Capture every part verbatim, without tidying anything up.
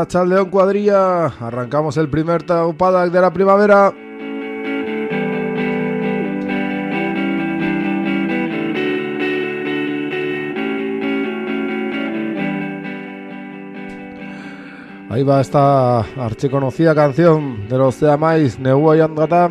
A Chaldeón Cuadrilla, arrancamos el primer taupadak de la primavera. Ahí va esta archiconocida canción de los de Amais, Neuo Yangata.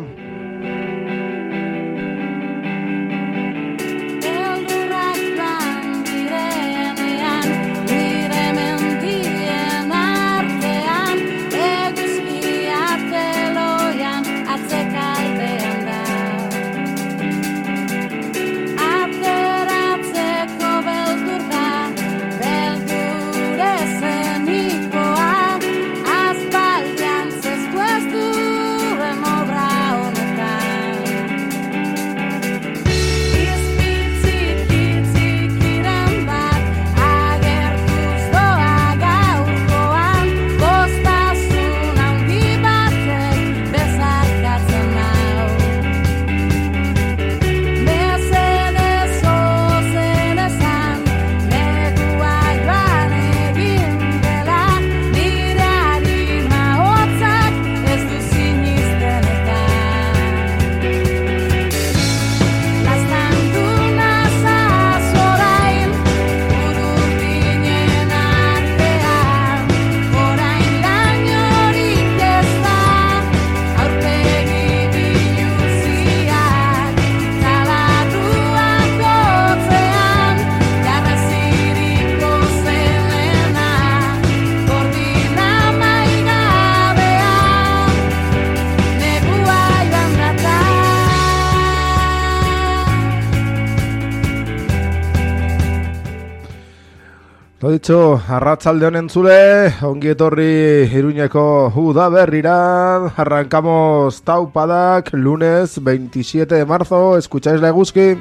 Lo dicho, arratsaldeon entzule, ongi etorri Iruñeko udaberrira. Arrancamos taupadak, lunes veintisiete de marzo, escucháis La Euskoki.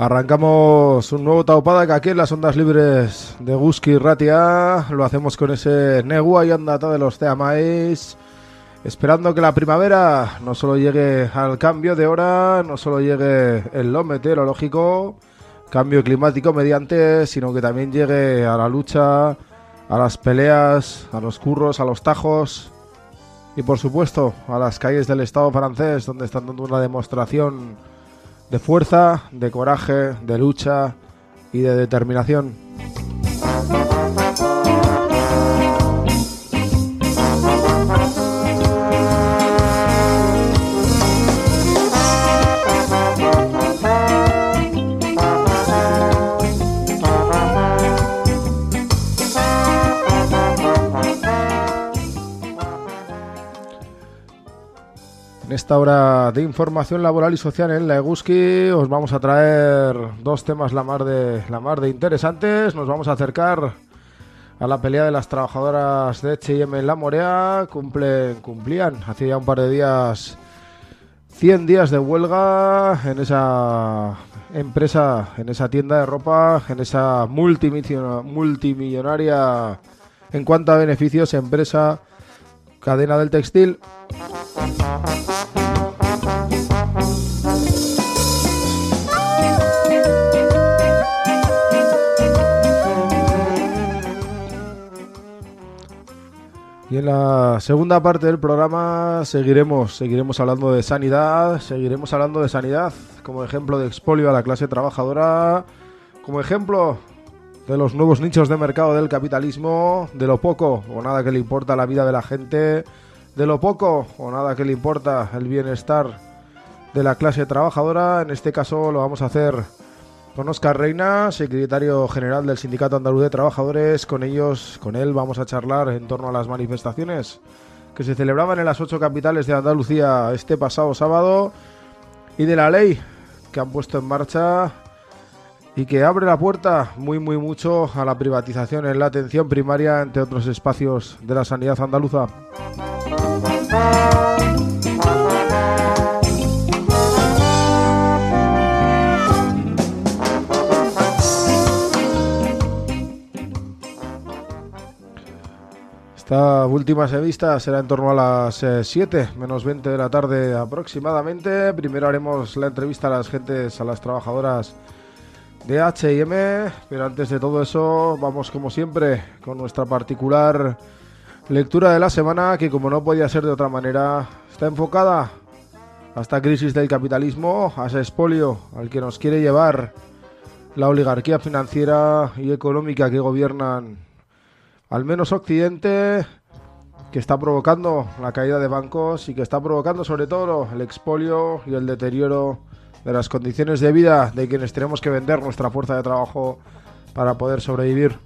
Arrancamos un nuevo taupadak aquí en las ondas libres de Euski Irratia. Lo hacemos con ese Neguayandata de los Teamais, esperando que la primavera no solo llegue al cambio de hora, no solo llegue en lo meteorológico, cambio climático mediante, sino que también llegue a la lucha, a las peleas, a los curros, a los tajos y por supuesto a las calles del Estado francés, donde están dando una demostración de fuerza, de coraje, de lucha y de determinación. En esta hora de información laboral y social en La Euskoki os vamos a traer dos temas la mar de la mar de interesantes. Nos vamos a acercar a la pelea de las trabajadoras de H y M en La Morea. Cumplen, cumplían hace ya un par de días cien días de huelga en esa empresa, en esa tienda de ropa, en esa multimillonaria en cuanto a beneficios empresa cadena del textil. Y en la segunda parte del programa seguiremos, seguiremos hablando de sanidad, seguiremos hablando de sanidad como ejemplo de expolio a la clase trabajadora, como ejemplo de los nuevos nichos de mercado del capitalismo, de lo poco o nada que le importa la vida de la gente, de lo poco o nada que le importa el bienestar de la clase trabajadora. En este caso lo vamos a hacer con Oscar Reina, secretario general del Sindicato Andaluz de Trabajadores. Con ellos, con él vamos a charlar en torno a las manifestaciones que se celebraban en las ocho capitales de Andalucía este pasado sábado y de la ley que han puesto en marcha y que abre la puerta muy muy mucho a la privatización en la atención primaria, entre otros espacios de la sanidad andaluza. Esta última revista será en torno a las siete menos veinte de la tarde aproximadamente. Primero haremos la entrevista a las gentes, a las trabajadoras de H y M, pero antes de todo eso vamos como siempre con nuestra particular lectura de la semana, que como no podía ser de otra manera está enfocada a esta crisis del capitalismo, a ese expolio al que nos quiere llevar la oligarquía financiera y económica que gobiernan al menos Occidente, que está provocando la caída de bancos y que está provocando sobre todo el expolio y el deterioro de las condiciones de vida de quienes tenemos que vender nuestra fuerza de trabajo para poder sobrevivir.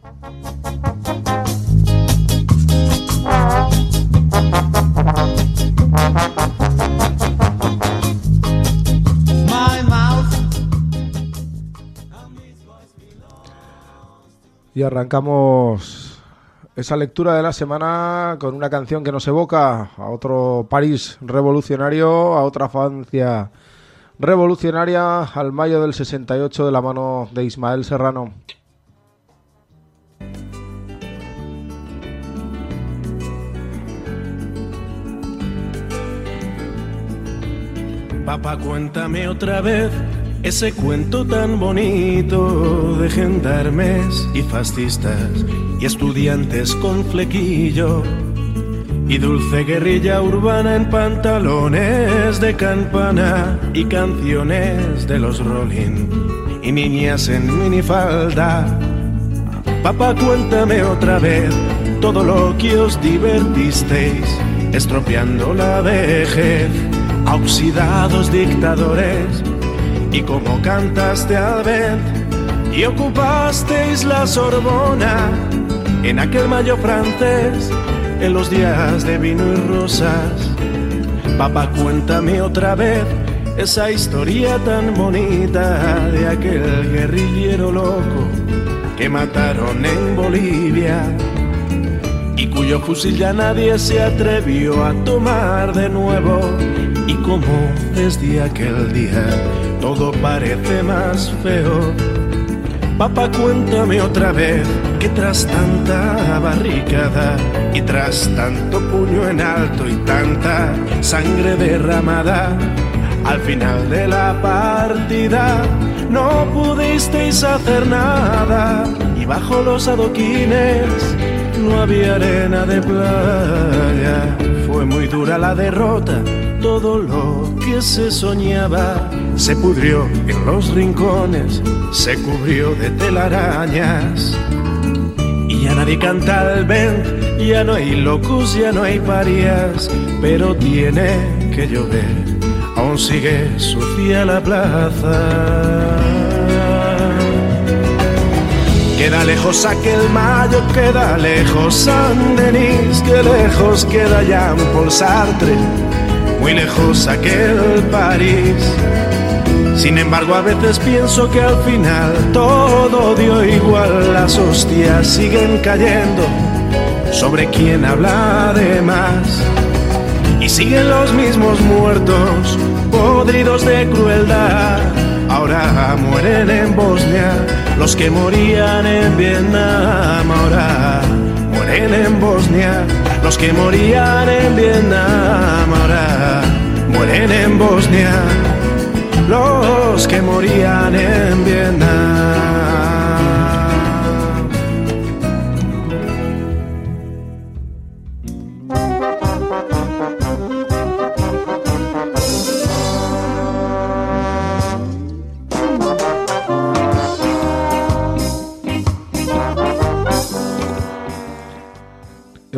Y arrancamos esa lectura de la semana con una canción que nos evoca a otro París revolucionario, a otra Francia revolucionaria, al mayo del sesenta y ocho de la mano de Ismael Serrano. Papá, cuéntame otra vez ese cuento tan bonito de gendarmes y fascistas y estudiantes con flequillo y dulce guerrilla urbana en pantalones de campana y canciones de los Rolling y niñas en minifalda. Papá, cuéntame otra vez todo lo que os divertisteis estropeando la vejez a oxidados dictadores. Y como cantaste al vent y ocupasteis la Sorbona en aquel mayo francés, en los días de vino y rosas. Papá, cuéntame otra vez esa historia tan bonita de aquel guerrillero loco que mataron en Bolivia y cuyo fusil ya nadie se atrevió a tomar de nuevo. Y como desde aquel día todo parece más feo. Papá, cuéntame otra vez que tras tanta barricada y tras tanto puño en alto y tanta sangre derramada, al final de la partida no pudisteis hacer nada y bajo los adoquines no había arena de playa. Fue muy dura la derrota, todo lo que se soñaba se pudrió en los rincones, se cubrió de telarañas. Y ya nadie canta al vent, ya no hay locos, ya no hay parias, pero tiene que llover, aún sigue sucia la plaza. Queda lejos aquel mayo, queda lejos San Denis, que lejos queda Jean Paul Sartre, muy lejos aquel París. Sin embargo, a veces pienso que al final todo dio igual, las hostias siguen cayendo sobre quien habla de más. Y siguen los mismos muertos, podridos de crueldad, ahora mueren en Bosnia los que morían en Vietnam. Ahora mueren en Bosnia los que morían en Vietnam. Ahora mueren en Bosnia los que morían en Vietnam.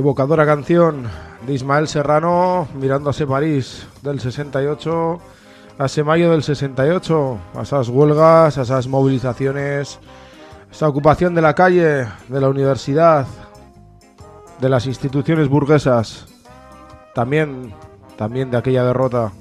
evocadora canción de Ismael Serrano, mirando hacia París del sesenta y ocho, hacia mayo del sesenta y ocho, a esas huelgas, a esas movilizaciones, a esa ocupación de la calle, de la universidad, de las instituciones burguesas, también, también de aquella derrota.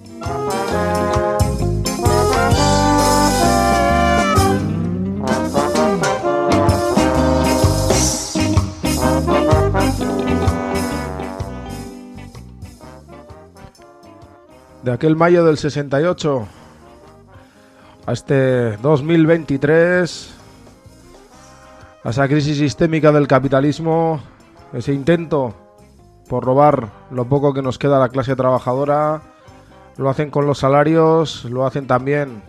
De aquel mayo del sesenta y ocho a este dos mil veintitrés, a esa crisis sistémica del capitalismo, ese intento por robar lo poco que nos queda a la clase trabajadora, lo hacen con los salarios, lo hacen también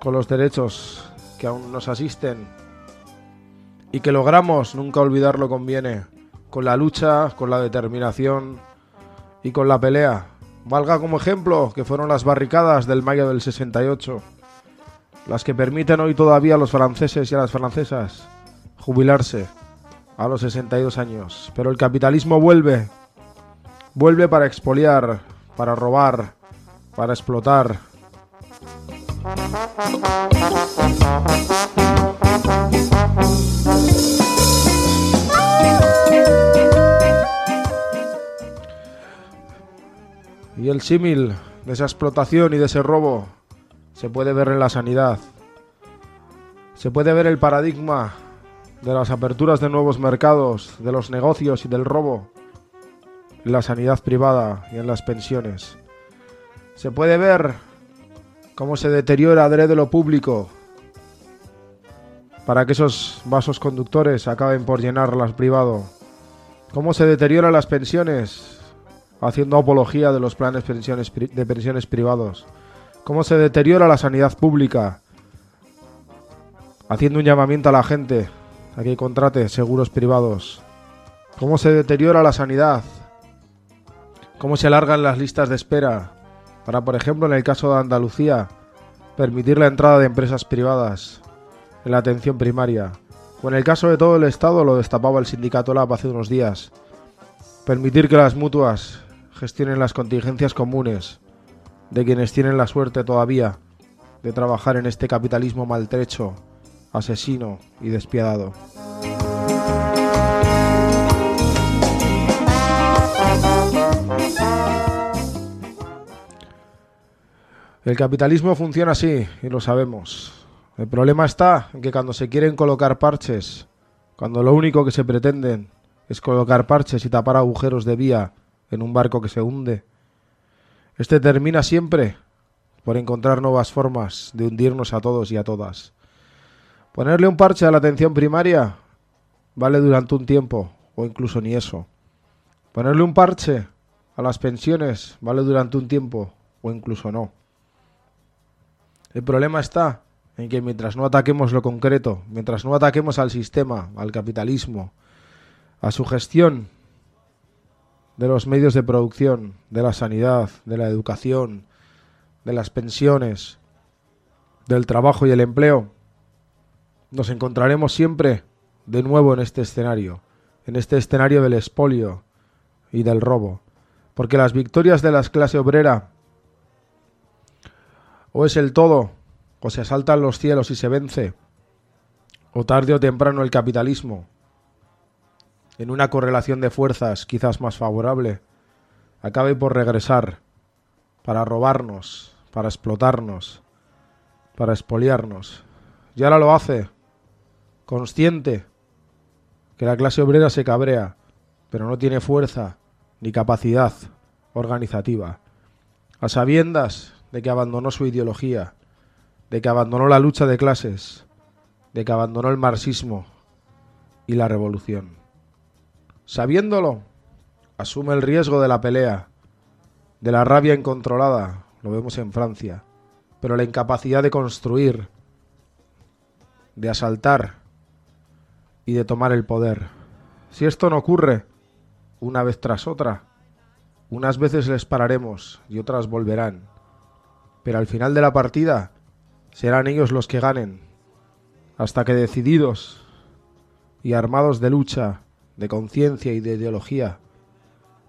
con los derechos que aún nos asisten y que logramos, nunca olvidarlo conviene, con la lucha, con la determinación y con la pelea. Valga como ejemplo que fueron las barricadas del mayo del sesenta y ocho, las que permiten hoy todavía a los franceses y a las francesas jubilarse a los sesenta y dos años. Pero el capitalismo vuelve, vuelve para expoliar, para robar, para explotar. Y el símil de esa explotación y de ese robo se puede ver en la sanidad. Se puede ver el paradigma de las aperturas de nuevos mercados, de los negocios y del robo en la sanidad privada y en las pensiones. Se puede ver cómo se deteriora adrede lo público para que esos vasos conductores acaben por llenarlas privado. Cómo se deterioran las pensiones, haciendo apología de los planes pensiones de pensiones privados. Cómo se deteriora la sanidad pública, haciendo un llamamiento a la gente a que contrate seguros privados. Cómo se deteriora la sanidad, cómo se alargan las listas de espera para, por ejemplo, en el caso de Andalucía, permitir la entrada de empresas privadas en la atención primaria. O en el caso de todo el Estado, lo destapaba el sindicato E L A hace unos días, permitir que las mutuas gestionen las contingencias comunes de quienes tienen la suerte todavía de trabajar en este capitalismo maltrecho, asesino y despiadado. El capitalismo funciona así y lo sabemos. El problema está en que cuando se quieren colocar parches, cuando lo único que se pretenden es colocar parches y tapar agujeros de vía en un barco que se hunde, este termina siempre por encontrar nuevas formas de hundirnos a todos y a todas. Ponerle un parche a la atención primaria vale durante un tiempo, o incluso ni eso. Ponerle un parche a las pensiones vale durante un tiempo, o incluso no. El problema está en que mientras no ataquemos lo concreto, mientras no ataquemos al sistema, al capitalismo, a su gestión de los medios de producción, de la sanidad, de la educación, de las pensiones, del trabajo y el empleo, nos encontraremos siempre de nuevo en este escenario, en este escenario del expolio y del robo. Porque las victorias de la clase obrera o es el todo, o se asaltan los cielos y se vence, o tarde o temprano el capitalismo, en una correlación de fuerzas quizás más favorable, acabe por regresar para robarnos, para explotarnos, para expoliarnos. Y ahora lo hace, consciente que la clase obrera se cabrea, pero no tiene fuerza ni capacidad organizativa. A sabiendas de que abandonó su ideología, de que abandonó la lucha de clases, de que abandonó el marxismo y la revolución. Sabiéndolo, asume el riesgo de la pelea, de la rabia incontrolada, lo vemos en Francia, pero la incapacidad de construir, de asaltar y de tomar el poder. Si esto no ocurre, una vez tras otra, unas veces les pararemos y otras volverán, pero al final de la partida serán ellos los que ganen, hasta que decididos y armados de lucha, de conciencia y de ideología,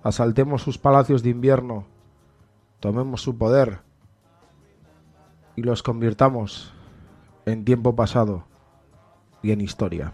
asaltemos sus palacios de invierno, tomemos su poder y los convirtamos en tiempo pasado y en historia.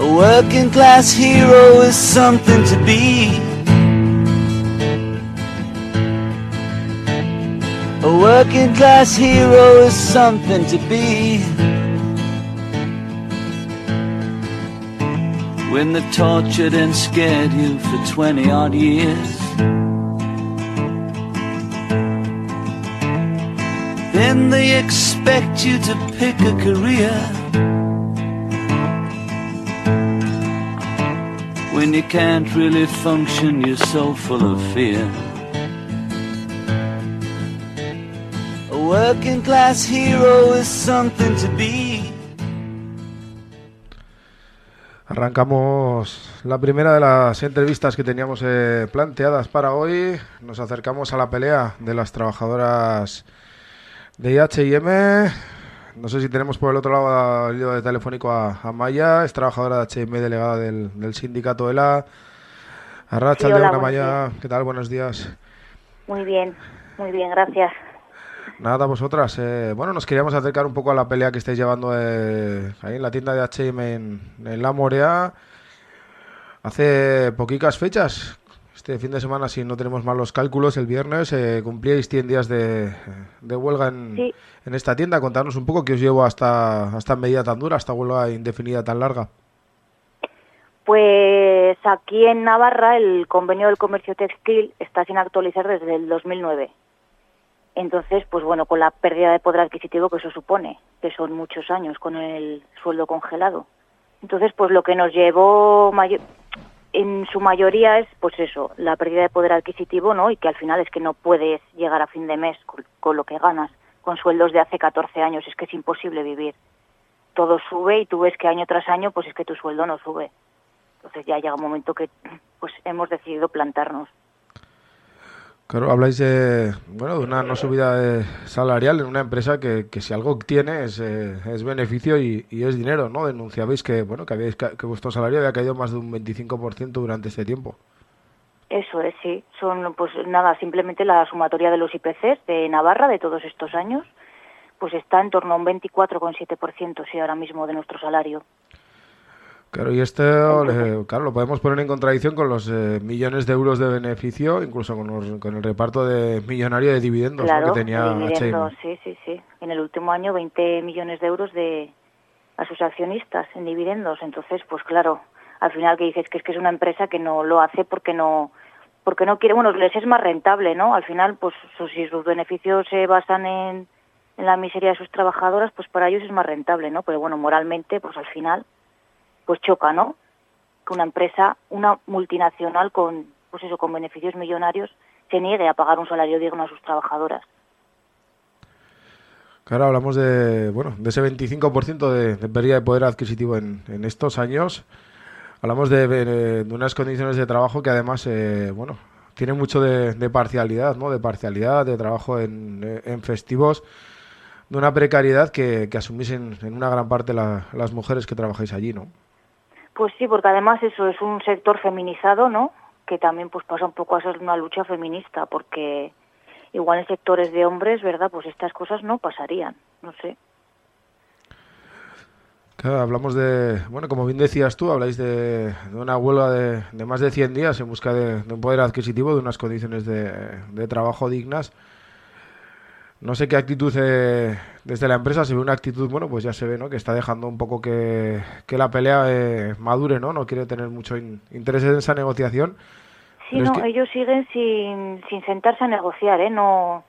A working class hero is something to be. A working class hero is something to be. When they tortured and scared you for twenty odd years, then they expect you to pick a career. When you can't really function, you're so full of fear. A working class hero is something to be. Arrancamos la primera de las entrevistas que teníamos eh, planteadas para hoy. Nos acercamos a la pelea de las trabajadoras de H y M. No sé si tenemos por el otro lado al hilo de telefónico a, a Maya, es trabajadora de H y M, delegada del, del sindicato E L A. Arra, sí, hola, Maya, días. ¿Qué tal? Buenos días. Muy bien, muy bien, gracias. Nada, vosotras. Eh, bueno, nos queríamos acercar un poco a la pelea que estáis llevando eh, ahí en la tienda de H y M en, en La Morea. Hace poquitas fechas, este fin de semana, si no tenemos malos cálculos, el viernes eh, cumplíais cien días de, de huelga en, sí. en esta tienda. Contanos un poco qué os llevó hasta hasta medida tan dura, hasta huelga indefinida tan larga. Pues aquí en Navarra el convenio del comercio textil está sin actualizar desde el dos mil nueve. Entonces, pues bueno, con la pérdida de poder adquisitivo que eso supone, que son muchos años con el sueldo congelado. Entonces, pues lo que nos llevó mayor... en su mayoría es, pues eso, la pérdida de poder adquisitivo, ¿no? Y que al final es que no puedes llegar a fin de mes con, con lo que ganas, con sueldos de hace catorce años, es que es imposible vivir. Todo sube y tú ves que año tras año, pues es que tu sueldo no sube. Entonces ya llega un momento que, pues, hemos decidido plantarnos. Claro, habláis de, bueno, de una no subida de salarial en una empresa que, que si algo tiene es, eh, es beneficio y, y es dinero, ¿no? Denunciabais que, bueno, que, habíais ca- que vuestro salario había caído más de un veinticinco por ciento durante este tiempo. Eso es, sí. Son, pues nada, simplemente la sumatoria de los I P Cs de Navarra de todos estos años, pues está en torno a un veinticuatro coma siete por ciento, sí, ahora mismo, de nuestro salario. Claro, y este eh, claro, lo podemos poner en contradicción con los eh, millones de euros de beneficio, incluso con, los, con el reparto de millonario de dividendos, claro, ¿no? que tenía dividendo, H y M. Sí, sí, sí. En el último año veinte millones de euros de a sus accionistas en dividendos. Entonces, pues claro, al final que dices que es que es una empresa que no lo hace porque no porque no quiere, bueno, les es más rentable, ¿no? Al final, pues si sus beneficios se basan en, en la miseria de sus trabajadoras, pues para ellos es más rentable, ¿no? Pero bueno, moralmente, pues al final... pues choca, ¿no? Que una empresa, una multinacional con, pues eso, con beneficios millonarios se niegue a pagar un salario digno a sus trabajadoras. Claro, hablamos de, bueno, de ese veinticinco por ciento de, de pérdida de poder adquisitivo en, en estos años. Hablamos de, de, de unas condiciones de trabajo que además, eh, bueno, tienen mucho de, de parcialidad, ¿no? De parcialidad, de trabajo en, en festivos. de una precariedad que, que asumís en, en una gran parte la, las mujeres que trabajáis allí, ¿no? Pues sí, porque además eso es un sector feminizado, ¿no? Que también pues pasa un poco a ser una lucha feminista, porque igual en sectores de hombres, ¿verdad? Pues estas cosas no pasarían, no sé. Claro, hablamos de, bueno, como bien decías tú, habláis de, de una huelga de, de más de cien días en busca de, de un poder adquisitivo, de unas condiciones de, de trabajo dignas. No sé qué actitud eh, desde la empresa se ve una actitud, bueno, pues ya se ve, ¿no? Que está dejando un poco que, que la pelea eh, madure, ¿no? No quiere tener mucho in, interés en esa negociación. Sí, no, es que... ellos siguen sin, sin sentarse a negociar, ¿eh? No...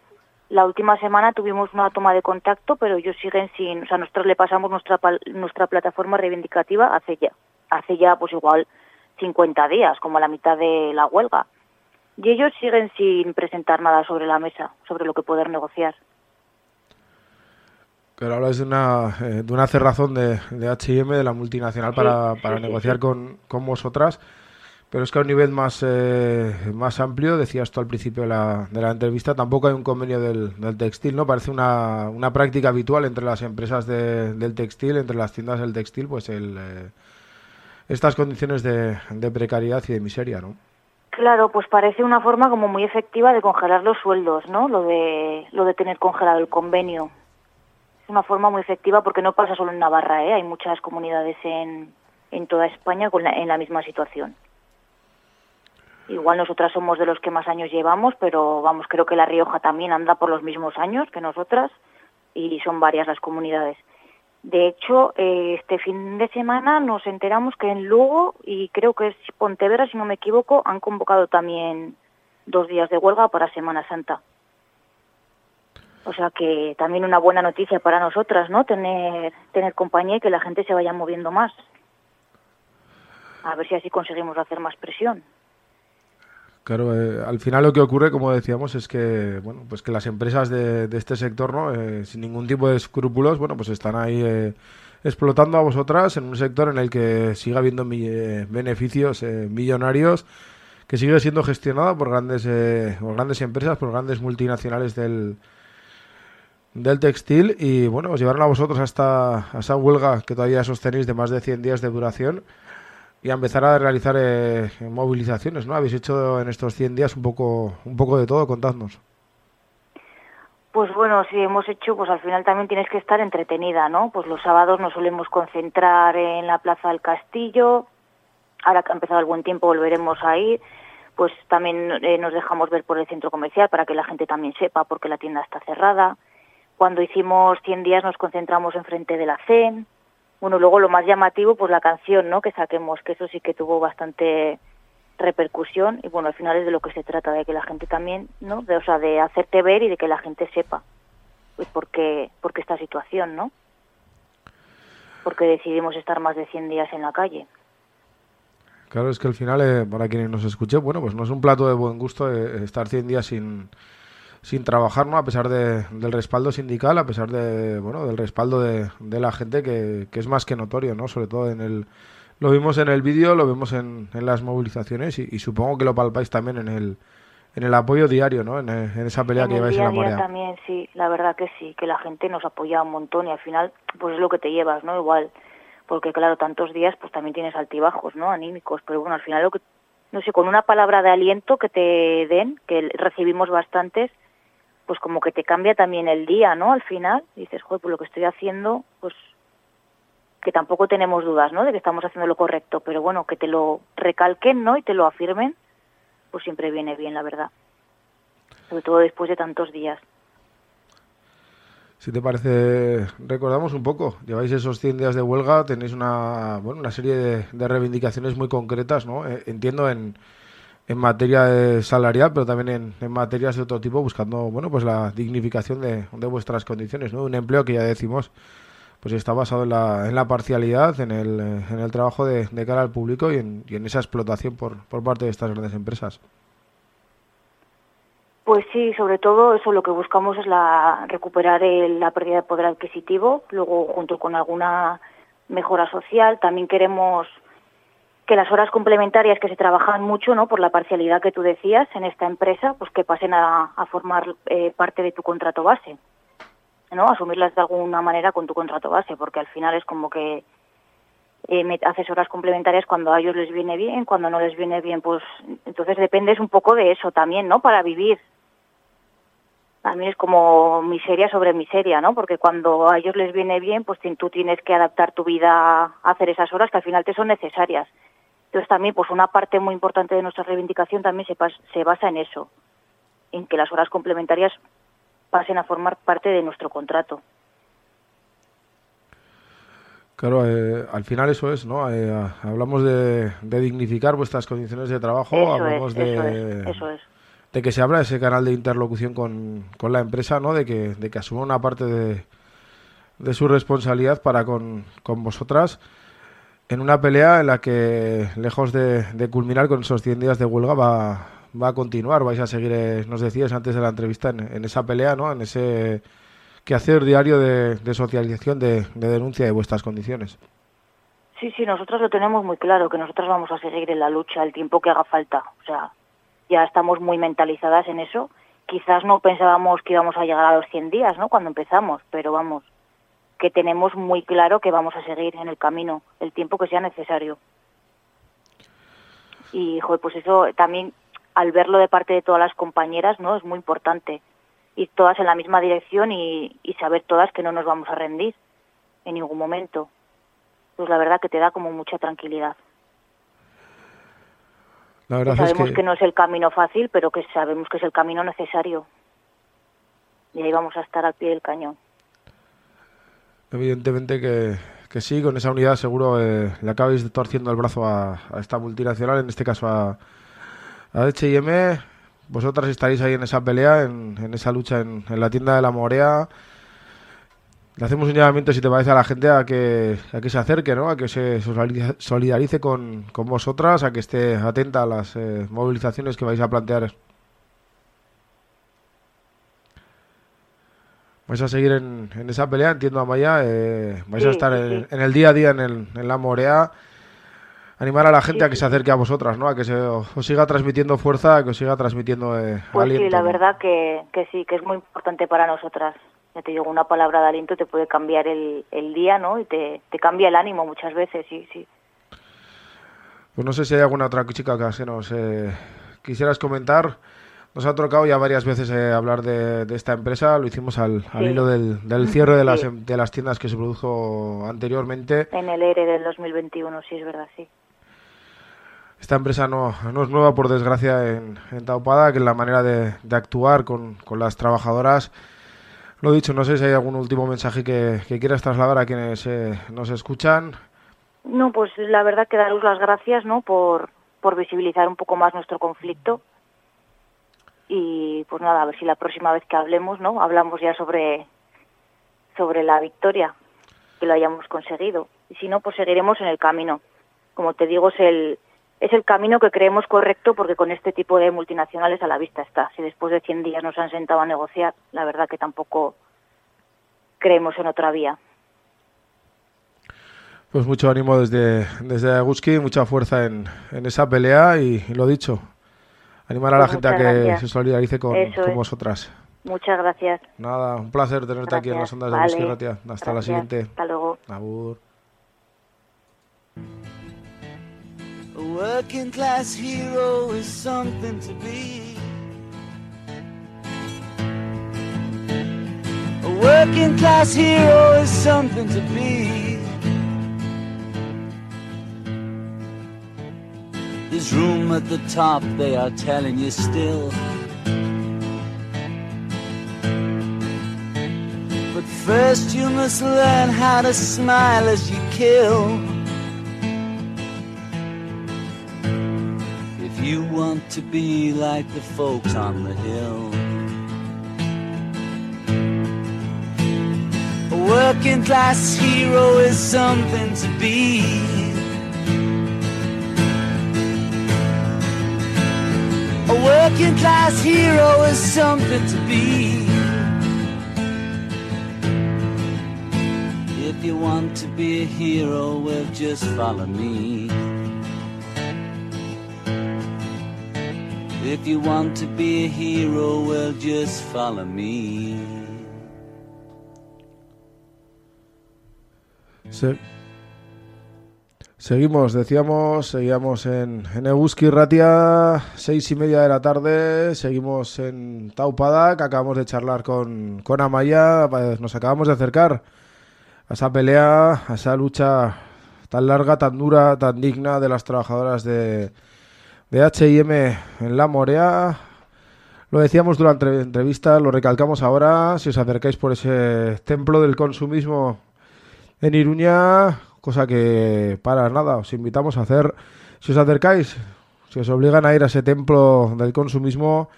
La última semana tuvimos una toma de contacto, pero ellos siguen sin... O sea, nosotros le pasamos nuestra nuestra plataforma reivindicativa hace ya, hace ya pues igual cincuenta días, como a la mitad de la huelga. Y ellos siguen sin presentar nada sobre la mesa, sobre lo que poder negociar. Pero hablas de una, eh, de una cerrazón de, de H y M, de la multinacional, sí, para, para sí, negociar sí, sí. Con, con vosotras. Pero es que a un nivel más eh, más amplio, decías tú al principio de la, de la entrevista, tampoco hay un convenio del, del textil, ¿no? Parece una, una práctica habitual entre las empresas de, del textil, entre las tiendas del textil, pues el eh, estas condiciones de, de precariedad y de miseria, ¿no? Claro, pues parece una forma como muy efectiva de congelar los sueldos, ¿no? Lo de lo de tener congelado el convenio. Es una forma muy efectiva porque no pasa solo en Navarra, ¿eh? Hay muchas comunidades en, en toda España con la, en la misma situación. Igual nosotras somos de los que más años llevamos, pero vamos, creo que La Rioja también anda por los mismos años que nosotras y son varias las comunidades. De hecho, eh, este fin de semana nos enteramos que en Lugo y creo que es Pontevedra, si no me equivoco, han convocado también dos días de huelga para Semana Santa. O sea que también una buena noticia para nosotras, ¿no? Tener, tener compañía y que la gente se vaya moviendo más. A ver si así conseguimos hacer más presión. Claro, eh, al final lo que ocurre, como decíamos, es que bueno, pues que las empresas de, de este sector, ¿no? Eh, sin ningún tipo de escrúpulos, bueno, pues están ahí eh, explotando a vosotras en un sector en el que sigue habiendo mi, eh, beneficios eh, millonarios, que sigue siendo gestionado por grandes eh, por grandes empresas, por grandes multinacionales del del textil y bueno, os llevaron a vosotros hasta a esa huelga que todavía sostenéis de más de cien días de duración. Y a empezar a realizar eh, movilizaciones, ¿no? Habéis hecho en estos cien días un poco un poco de todo, contadnos. Pues bueno, si hemos hecho, pues al final también tienes que estar entretenida, ¿no? Pues los sábados nos solemos concentrar en la Plaza del Castillo, ahora que ha empezado el buen tiempo volveremos a ir, pues también eh, nos dejamos ver por el centro comercial para que la gente también sepa porque la tienda está cerrada. Cuando hicimos cien días nos concentramos enfrente de la C E N. Bueno, luego lo más llamativo, pues la canción, ¿no? Que saquemos, que eso sí que tuvo bastante repercusión y bueno, al final es de lo que se trata, de que la gente también, ¿no? De, o sea, de hacerte ver y de que la gente sepa, pues porque, porque esta situación, ¿no? Porque decidimos estar más de cien días en la calle. Claro, es que al final, eh, para quienes nos escuchen, bueno, pues no es un plato de buen gusto eh, estar cien días sin... sin trabajar, ¿no? A pesar de, del respaldo sindical, a pesar de bueno del respaldo de, de la gente que, que es más que notorio, ¿no? Sobre todo en el lo vimos en el vídeo, lo vemos en, en las movilizaciones y, y supongo que lo palpáis también en el en el apoyo diario, ¿no? En, en esa pelea en que lleváis en La Morea. También sí, la verdad que sí, que la gente nos apoya un montón y al final pues es lo que te llevas, ¿no? Igual, porque claro, tantos días pues también tienes altibajos, ¿no? Anímicos, pero bueno, al final lo que no sé, con una palabra de aliento que te den, que recibimos bastantes, pues como que te cambia también el día, ¿no? Al final dices, joder, pues lo que estoy haciendo, pues que tampoco tenemos dudas, ¿no? De que estamos haciendo lo correcto, pero bueno, que te lo recalquen, ¿no? Y te lo afirmen, pues siempre viene bien, la verdad. Sobre todo después de tantos días. Si te parece, recordamos un poco, lleváis esos cien días de huelga, tenéis una, bueno, una serie de, de reivindicaciones muy concretas, ¿no? Eh, entiendo en... en materia salarial, pero también en, en materias de otro tipo, buscando bueno pues la dignificación de, de vuestras condiciones, ¿no? Un empleo que ya decimos pues está basado en la, en la parcialidad, en el, en el trabajo de, de cara al público y en, y en esa explotación por, por parte de estas grandes empresas. Pues sí, sobre todo eso lo que buscamos es la recuperar el, la pérdida de poder adquisitivo, luego junto con alguna mejora social, también queremos... que las horas complementarias que se trabajan mucho, ¿no? Por la parcialidad que tú decías en esta empresa, pues que pasen a, a formar eh, parte de tu contrato base. ¿no? Asumirlas de alguna manera con tu contrato base, porque al final es como que eh, haces horas complementarias cuando a ellos les viene bien, cuando no les viene bien, pues entonces dependes un poco de eso también, ¿no? Para vivir. También es como miseria sobre miseria, ¿no? Porque cuando a ellos les viene bien, pues tú tienes que adaptar tu vida a hacer esas horas que al final te son necesarias. Entonces también, pues una parte muy importante de nuestra reivindicación también se, se basa en eso, en que las horas complementarias pasen a formar parte de nuestro contrato. Claro, eh, al final eso es, ¿no? Eh, hablamos de, de dignificar vuestras condiciones de trabajo, eso hablamos es, de... Eso es, eso es. De que se abra ese canal de interlocución con, con la empresa, ¿no? De que, de que asuma una parte de, de su responsabilidad para con, con vosotras en una pelea en la que, lejos de, de culminar con esos cien días de huelga, va, va a continuar. Vais a seguir, eh, nos decías antes de la entrevista, en, en esa pelea, ¿no? En ese quehacer diario de, de socialización, de, de denuncia de vuestras condiciones. Sí, sí, nosotros lo tenemos muy claro, que nosotros vamos a seguir en la lucha el tiempo que haga falta, o sea... Ya estamos muy mentalizadas en eso. Quizás no pensábamos que íbamos a llegar a los cien días, ¿no? Cuando empezamos, pero vamos, que tenemos muy claro que vamos a seguir en el camino el tiempo que sea necesario. Y, joder, pues eso también, al verlo de parte de todas las compañeras, ¿no? Es muy importante ir todas en la misma dirección y, y saber todas que no nos vamos a rendir en ningún momento. Pues la verdad que te da como mucha tranquilidad. La verdad que sabemos es que... que no es el camino fácil, pero que sabemos que es el camino necesario. Y ahí vamos a estar al pie del cañón. Evidentemente que, que sí, con esa unidad seguro eh, le acabáis torciendo el brazo a, a esta multinacional, en este caso a, a H and M. Vosotras estaréis ahí en esa pelea, en, en esa lucha en, en la tienda de La Morea. Le hacemos un llamamiento, si te parece, a la gente a que a que se acerque, ¿no? A que se solidarice con, con vosotras, a que esté atenta a las eh, movilizaciones que vais a plantear. Vais a seguir en, en esa pelea, entiendo, Amaya. Eh, vais sí, a estar sí, en, sí. en el día a día, en, el, en La Morea. Animar a la gente sí, a que se acerque a vosotras, ¿no? A que se, os siga transmitiendo fuerza, a que os siga transmitiendo eh, pues aliento. Sí, la verdad que, que sí, que es muy importante para nosotras. Ya te digo, una palabra de aliento te puede cambiar el, el día, ¿no? Y te, te cambia el ánimo muchas veces, sí, sí. Pues no sé si hay alguna otra chica que se nos eh, quisieras comentar. Nos ha tocado ya varias veces eh, hablar de, de esta empresa. Lo hicimos al, al sí. hilo del, del cierre de, sí. las, de las tiendas que se produjo anteriormente. En el ERE del dos mil veintiuno, sí, es verdad, sí. Esta empresa no, no es nueva, por desgracia, en, en Taupada, que es la manera de, de actuar con, con las trabajadoras. Lo dicho, no sé si hay algún último mensaje que, que quieras trasladar a quienes eh, nos escuchan. No, pues la verdad que daros las gracias, ¿no? Por, por visibilizar un poco más nuestro conflicto. Y pues nada, a ver si la próxima vez que hablemos, ¿no? Hablamos ya sobre, sobre la victoria, que lo hayamos conseguido. Y si no, pues seguiremos en el camino. Como te digo, es el, es el camino que creemos correcto, porque con este tipo de multinacionales a la vista está. Si después de cien días nos han sentado a negociar, la verdad que tampoco creemos en otra vía. Pues mucho ánimo desde, desde Euski, mucha fuerza en, en esa pelea y, y lo dicho, animar a pues la gente a que gracias. se solidarice con, con vosotras. Muchas gracias. Nada, un placer tenerte gracias. aquí en las ondas vale. de Euski Irratia. Hasta gracias. la siguiente. Hasta luego. Abur. A working class hero is something to be. A working class hero is something to be. There's room at the top, they are telling you still. But first you must learn how to smile as you kill. You want to be like the folks on the hill. A working class hero is something to be. A working class hero is something to be. If you want to be a hero, well, just follow me. If you want to be a hero, well, just follow me. Sí. Seguimos, decíamos, seguíamos en, en Euski Irratia, seis y media de la tarde, seguimos en Taupadak, acabamos de charlar con, con Amaia, nos acabamos de acercar a esa pelea, a esa lucha tan larga, tan dura, tan digna de las trabajadoras de, de H y M en La Morea. Lo decíamos durante la entrevista, lo recalcamos ahora, si os acercáis por ese templo del consumismo en Iruña, cosa que para nada os invitamos a hacer. Si os acercáis, si os obligan a ir a ese templo del consumismo,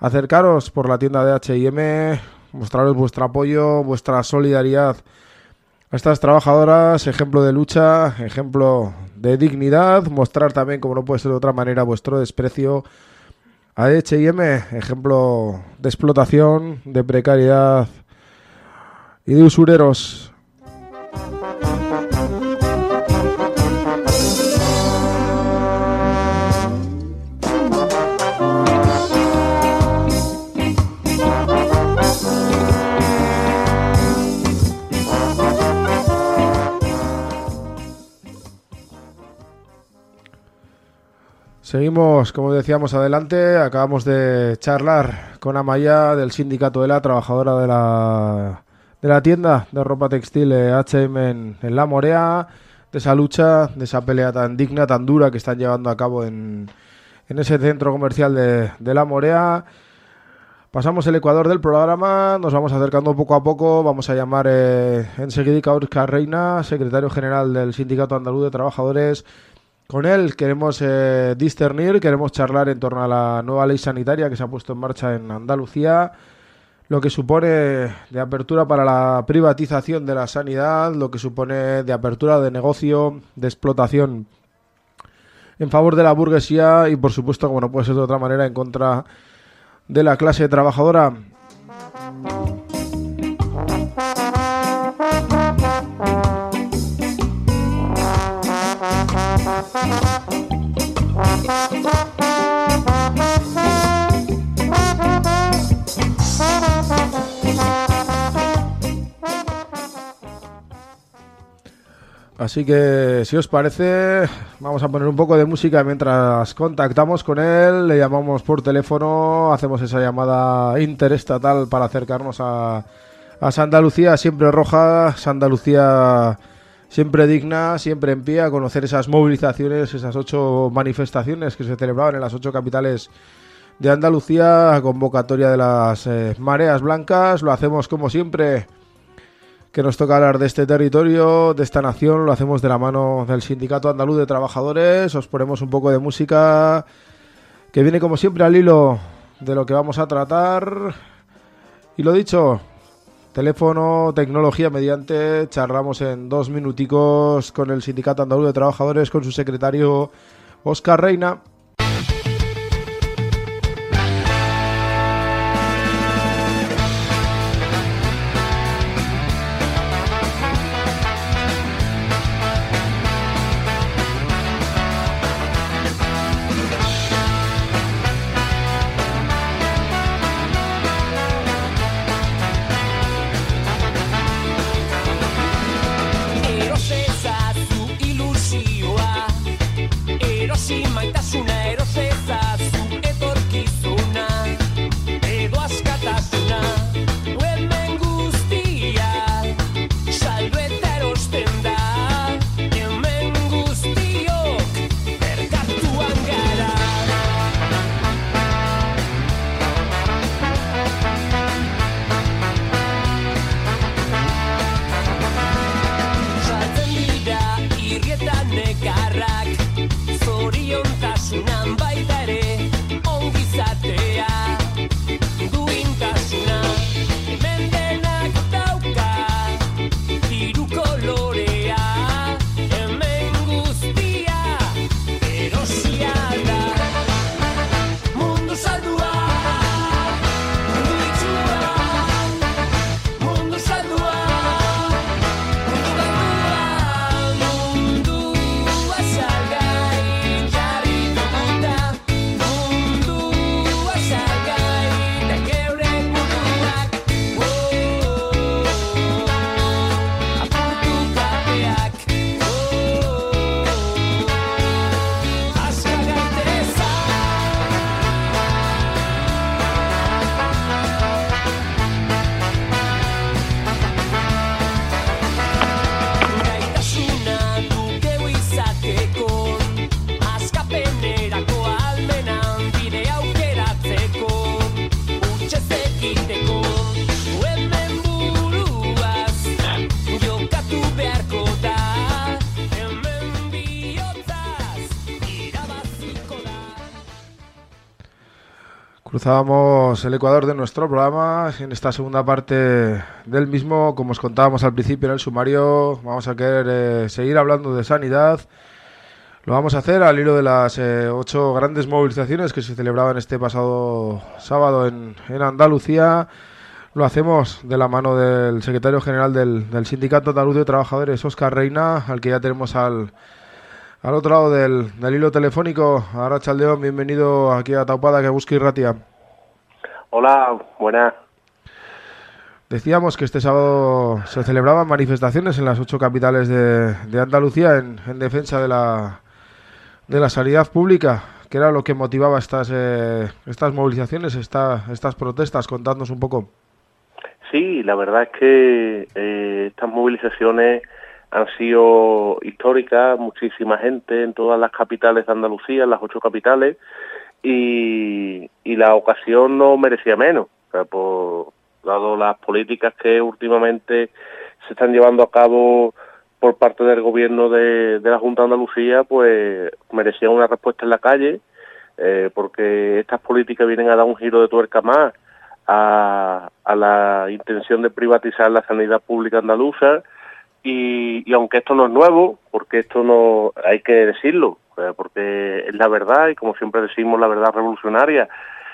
acercaros por la tienda de H y M, mostraros vuestro apoyo, vuestra solidaridad a estas trabajadoras, ejemplo de lucha, ejemplo de dignidad, mostrar también, como no puede ser de otra manera, vuestro desprecio a H y M, ejemplo de explotación, de precariedad y de usureros. Seguimos, como decíamos, adelante. Acabamos de charlar con Amaia del sindicato ELA, trabajadora de la, de la tienda de ropa textil H y M en, en La Morea, de esa lucha, de esa pelea tan digna, tan dura que están llevando a cabo en, en ese centro comercial de, de La Morea. Pasamos el ecuador del programa, nos vamos acercando poco a poco, vamos a llamar eh, enseguida a Oscar Reina, secretario general del Sindicato Andaluz de Trabajadores. Con él queremos eh, discernir, queremos charlar en torno a la nueva ley sanitaria que se ha puesto en marcha en Andalucía, lo que supone de apertura para la privatización de la sanidad, lo que supone de apertura de negocio, de explotación en favor de la burguesía y, por supuesto, como no puede ser de otra manera, en contra de la clase trabajadora. Así que, si os parece, vamos a poner un poco de música mientras contactamos con él, le llamamos por teléfono, hacemos esa llamada interestatal para acercarnos a, a Sandalucía, siempre roja, Sandalucía siempre digna, siempre en pie, a conocer esas movilizaciones, esas ocho manifestaciones que se celebraban en las ocho capitales de Andalucía, convocatoria de las eh, mareas blancas. Lo hacemos como siempre que nos toca hablar de este territorio, de esta nación, lo hacemos de la mano del Sindicato Andaluz de Trabajadores. Os ponemos un poco de música que viene como siempre al hilo de lo que vamos a tratar. Y lo dicho, teléfono, tecnología mediante, charlamos en dos minuticos con el Sindicato Andaluz de Trabajadores, con su secretario Óscar Reina. Una Cruzábamos el ecuador de nuestro programa en esta segunda parte del mismo. Como os contábamos al principio en el sumario, vamos a querer eh, seguir hablando de sanidad. Lo vamos a hacer al hilo de las eh, ocho grandes movilizaciones que se celebraban este pasado sábado en, en Andalucía. Lo hacemos de la mano del secretario general del, del Sindicato Andaluz de Trabajadores, Oscar Reina, al que ya tenemos al... Al otro lado del, del hilo telefónico. Ahora, Chaldeón, bienvenido aquí a Taupada, que Euski Irratia. Hola, buenas. Decíamos que este sábado se celebraban manifestaciones en las ocho capitales de, de Andalucía en, en defensa de la, de la sanidad pública. ¿Qué era lo que motivaba estas, eh, estas movilizaciones, esta, estas protestas? Contadnos un poco. Sí, la verdad es que eh, estas movilizaciones han sido históricas, muchísima gente en todas las capitales de Andalucía, en las ocho capitales, y, y la ocasión no merecía menos, o sea, por, dado las políticas que últimamente se están llevando a cabo por parte del gobierno de, de la Junta de Andalucía, pues merecía una respuesta en la calle, eh, porque estas políticas vienen a dar un giro de tuerca más a, a la intención de privatizar la sanidad pública andaluza. Y, y aunque esto no es nuevo, porque esto no hay que decirlo, porque es la verdad, y como siempre decimos, la verdad revolucionaria,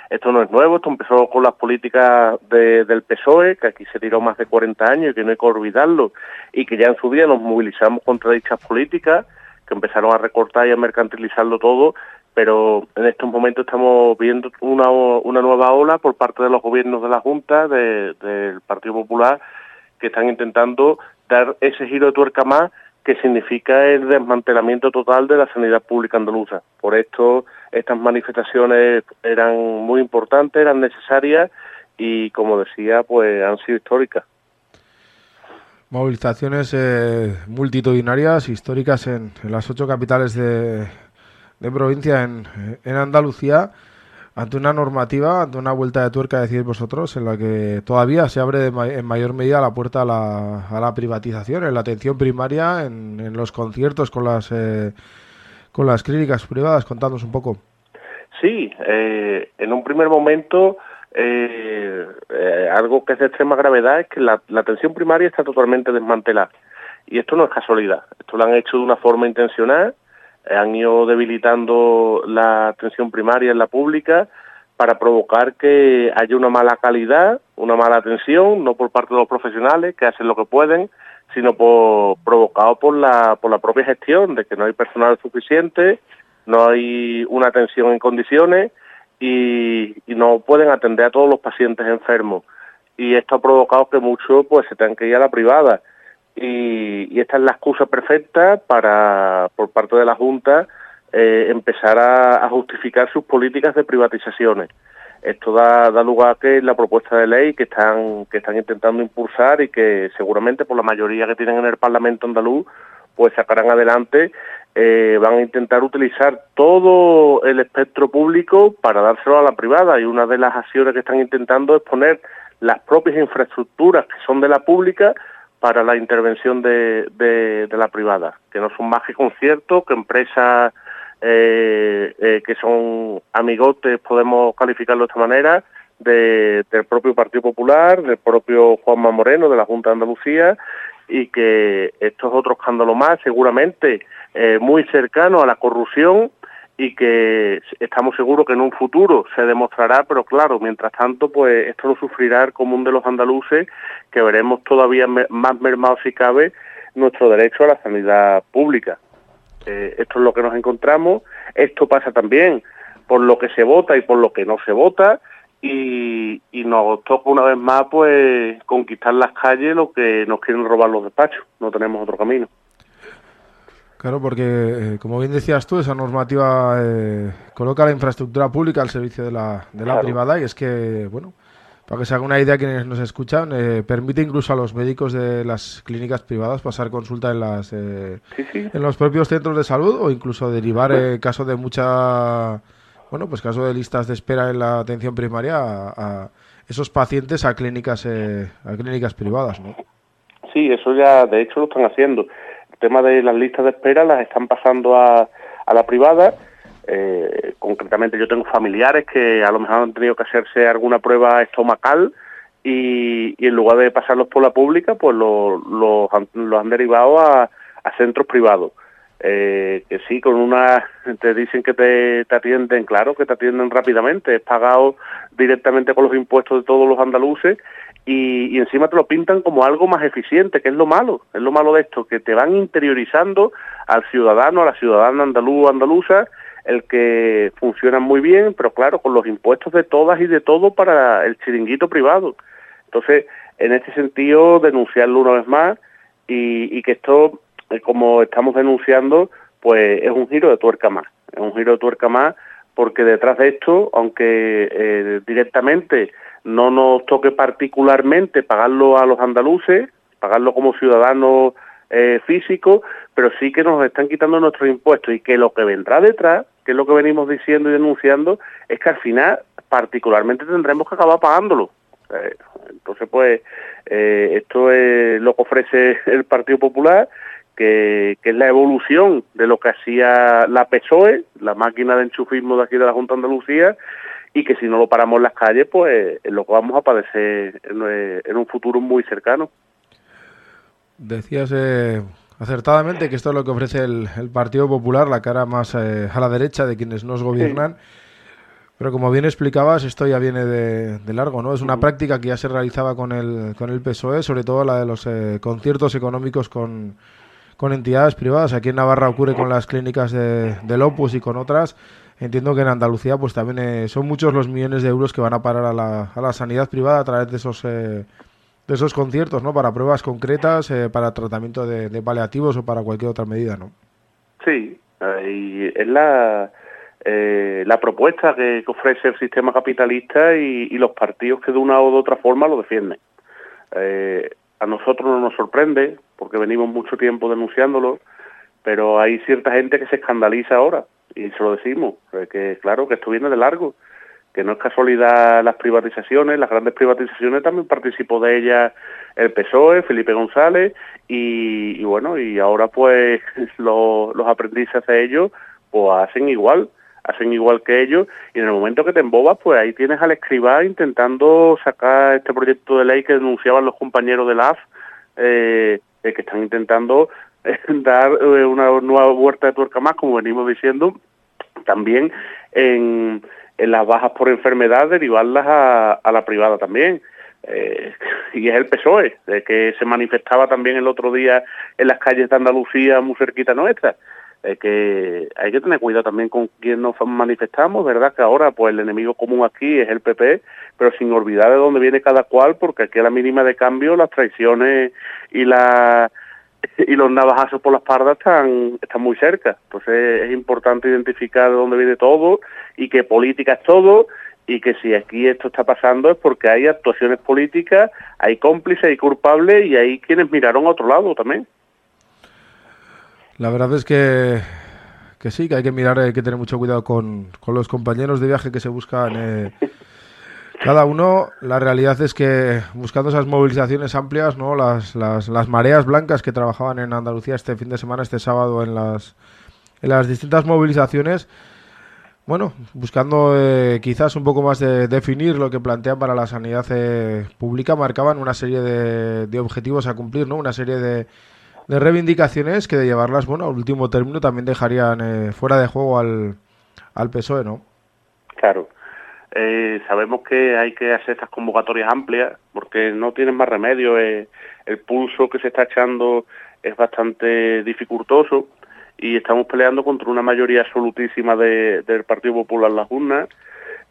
esto no es nuevo, esto empezó con las políticas de, del P S O E, que aquí se tiró más de cuarenta años y que no hay que olvidarlo, y que ya en su día nos movilizamos contra dichas políticas, que empezaron a recortar y a mercantilizarlo todo, pero en estos momentos estamos viendo una, una nueva ola por parte de los gobiernos de la Junta, de, del Partido Popular, que están intentando dar ese giro de tuerca más, que significa el desmantelamiento total de la sanidad pública andaluza. Por esto, estas manifestaciones eran muy importantes, eran necesarias y, como decía, pues han sido históricas. Movilizaciones eh, multitudinarias, históricas en, en las ocho capitales de, de provincia en, en Andalucía, ante una normativa, ante una vuelta de tuerca, decís vosotros, en la que todavía se abre de ma- en mayor medida la puerta a la, a la privatización, en la atención primaria, en, en los conciertos con las eh, con las clínicas privadas. Contadnos un poco. Sí, eh, en un primer momento, eh, eh, algo que es de extrema gravedad es que la, la atención primaria está totalmente desmantelada. Y esto no es casualidad, esto lo han hecho de una forma intencional. Han ido debilitando la atención primaria en la pública para provocar que haya una mala calidad, una mala atención, no por parte de los profesionales que hacen lo que pueden, sino por, provocado por la, por la propia gestión, de que no hay personal suficiente, no hay una atención en condiciones y, y no pueden atender a todos los pacientes enfermos. Y esto ha provocado que muchos pues se tengan que ir a la privada. Y, y esta es la excusa perfecta para, por parte de la Junta, eh, empezar a, a justificar sus políticas de privatizaciones. Esto da, da lugar a que la propuesta de ley que están, que están intentando impulsar y que seguramente por la mayoría que tienen en el Parlamento andaluz, pues sacarán adelante, eh, van a intentar utilizar todo el espectro público para dárselo a la privada. Y una de las acciones que están intentando es poner las propias infraestructuras que son de la pública para la intervención de, de, de la privada, que no son más que conciertos, que empresas eh, eh, que son amigotes, podemos calificarlo de esta manera, de, del propio Partido Popular, del propio Juanma Moreno, de la Junta de Andalucía, y que esto es otro escándalo más, seguramente eh, muy cercano a la corrupción, y que estamos seguros que en un futuro se demostrará, pero claro, mientras tanto, pues esto lo sufrirá el común de los andaluces, que veremos todavía más mermado, si cabe, nuestro derecho a la sanidad pública. Eh, esto es lo que nos encontramos, esto pasa también por lo que se vota y por lo que no se vota, y, y nos toca una vez más pues conquistar las calles, lo que nos quieren robar los despachos, no tenemos otro camino. Claro, porque, eh, como bien decías tú, esa normativa eh, coloca la infraestructura pública al servicio de la, de la claro. privada, y es que, bueno, para que se haga una idea quienes nos escuchan, eh, permite incluso a los médicos de las clínicas privadas pasar consulta en las eh, sí, sí. en los propios centros de salud, o incluso derivar, eh, caso de mucha, bueno, pues caso de listas de espera en la atención primaria, a, a esos pacientes a clínicas, eh, a clínicas privadas, ¿no? Sí, eso ya, de hecho, lo están haciendo. El tema de las listas de espera las están pasando a, a la privada, Eh, concretamente yo tengo familiares que a lo mejor han tenido que hacerse alguna prueba estomacal y, y en lugar de pasarlos por la pública, pues los lo, lo han derivado a, a centros privados. Eh, que sí, con una te dicen que te, te atienden, claro, que te atienden rápidamente, es pagado directamente con los impuestos de todos los andaluces y, y encima te lo pintan como algo más eficiente, que es lo malo, es lo malo de esto, que te van interiorizando al ciudadano, a la ciudadana andaluz o andaluza, el que funciona muy bien, pero claro, con los impuestos de todas y de todo para el chiringuito privado. Entonces, en este sentido, denunciarlo una vez más y, y que esto, como estamos denunciando, pues es un giro de tuerca más, es un giro de tuerca más porque detrás de esto, aunque eh, directamente no nos toque particularmente pagarlo a los andaluces, pagarlo como ciudadanos eh, físicos, pero sí que nos están quitando nuestros impuestos y que lo que vendrá detrás, que es lo que venimos diciendo y denunciando, es que al final particularmente tendremos que acabar pagándolo. Eh, entonces, pues, eh, esto es lo que ofrece el Partido Popular, Que, que es la evolución de lo que hacía la P S O E, la máquina de enchufismo de aquí de la Junta de Andalucía, y que si no lo paramos en las calles, pues es lo que vamos a padecer en, en un futuro muy cercano. Decías eh, acertadamente que esto es lo que ofrece el, el Partido Popular, la cara más eh, a la derecha de quienes nos gobiernan, sí. Pero como bien explicabas, esto ya viene de, de largo, ¿no? Es una uh-huh. práctica que ya se realizaba con el, con el P S O E, sobre todo la de los eh, conciertos económicos con... con entidades privadas. Aquí en Navarra ocurre con las clínicas de, del Opus y con otras. Entiendo que en Andalucía pues también eh, son muchos los millones de euros que van a parar a la, a la sanidad privada a través de esos eh, de esos conciertos, ¿no? Para pruebas concretas, eh, para tratamiento de, de paliativos o para cualquier otra medida, ¿no? Sí, y es la, eh, la propuesta que, que ofrece el sistema capitalista y, y los partidos que de una o de otra forma lo defienden. Eh, a nosotros no nos sorprende, porque venimos mucho tiempo denunciándolo, pero hay cierta gente que se escandaliza ahora, y se lo decimos, que claro, que esto viene de largo, que no es casualidad las privatizaciones, las grandes privatizaciones también participó de ellas el P S O E, Felipe González, y, y bueno, y ahora pues lo, los aprendices de ellos, pues hacen igual, hacen igual que ellos, y en el momento que te embobas, pues ahí tienes al Escribá intentando sacar este proyecto de ley que denunciaban los compañeros de la A F, eh, que están intentando dar una nueva vuelta de tuerca más, como venimos diciendo, también en, en las bajas por enfermedad, derivarlas a, a la privada también. Eh, y es el P S O E, eh, que se manifestaba también el otro día en las calles de Andalucía, muy cerquita nuestra. Eh, que hay que tener cuidado también con quién nos manifestamos, ¿verdad? Que ahora pues el enemigo común aquí es el P P, pero sin olvidar de dónde viene cada cual, porque aquí a la mínima de cambio las traiciones y la y los navajazos por la espalda están, están muy cerca. Entonces es importante identificar de dónde viene todo y qué política es todo, y que si aquí esto está pasando es porque hay actuaciones políticas, hay cómplices, hay culpables y hay quienes miraron a otro lado también. La verdad es que, que sí, que hay que mirar, hay que tener mucho cuidado con, con los compañeros de viaje que se buscan eh, cada uno. La realidad es que buscando esas movilizaciones amplias, ¿no? Las, las, las mareas blancas que trabajaban en Andalucía este fin de semana, este sábado, en las, en las distintas movilizaciones, bueno, buscando eh, quizás un poco más de definir lo que plantean para la sanidad eh, pública, marcaban una serie de, de objetivos a cumplir, ¿no? Una serie de... de reivindicaciones que de llevarlas, bueno, al último término también dejarían eh, fuera de juego al, al P S O E, ¿no? Claro. Eh, sabemos que hay que hacer estas convocatorias amplias porque no tienen más remedio. Eh, el pulso que se está echando es bastante dificultoso y estamos peleando contra una mayoría absolutísima de, del Partido Popular en las urnas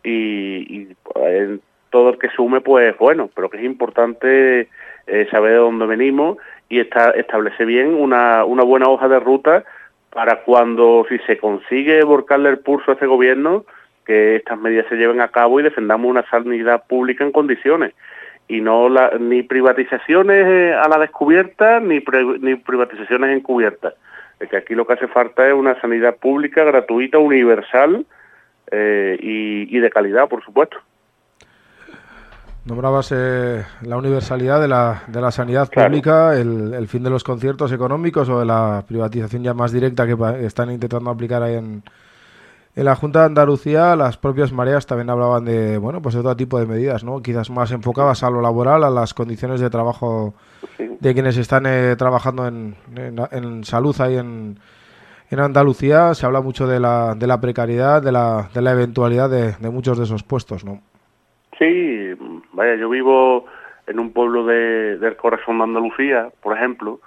y, y eh, todo el que sume, pues bueno, pero que es importante eh, saber de dónde venimos y esta, establece bien una, una buena hoja de ruta para cuando, si se consigue volcarle el pulso a este gobierno, que estas medidas se lleven a cabo y defendamos una sanidad pública en condiciones. Y no la, ni privatizaciones a la descubierta, ni, pre, ni privatizaciones encubiertas. Es que aquí lo que hace falta es una sanidad pública, gratuita, universal eh, y, y de calidad, por supuesto. Nombrabas eh, la universalidad de la, de la sanidad claro. pública, el, el fin de los conciertos económicos o de la privatización ya más directa que pa- están intentando aplicar ahí en, En la Junta de Andalucía las propias mareas también hablaban de, bueno, pues de otro tipo de medidas, ¿no? Quizás más enfocadas a lo laboral, a las condiciones de trabajo de quienes están eh, trabajando en, en, en salud ahí en, en Andalucía. Se habla mucho de la, de la precariedad, de la, de la eventualidad de, de muchos de esos puestos, ¿no? Sí, vaya, yo vivo en un pueblo de, del corazón de Andalucía, por ejemplo,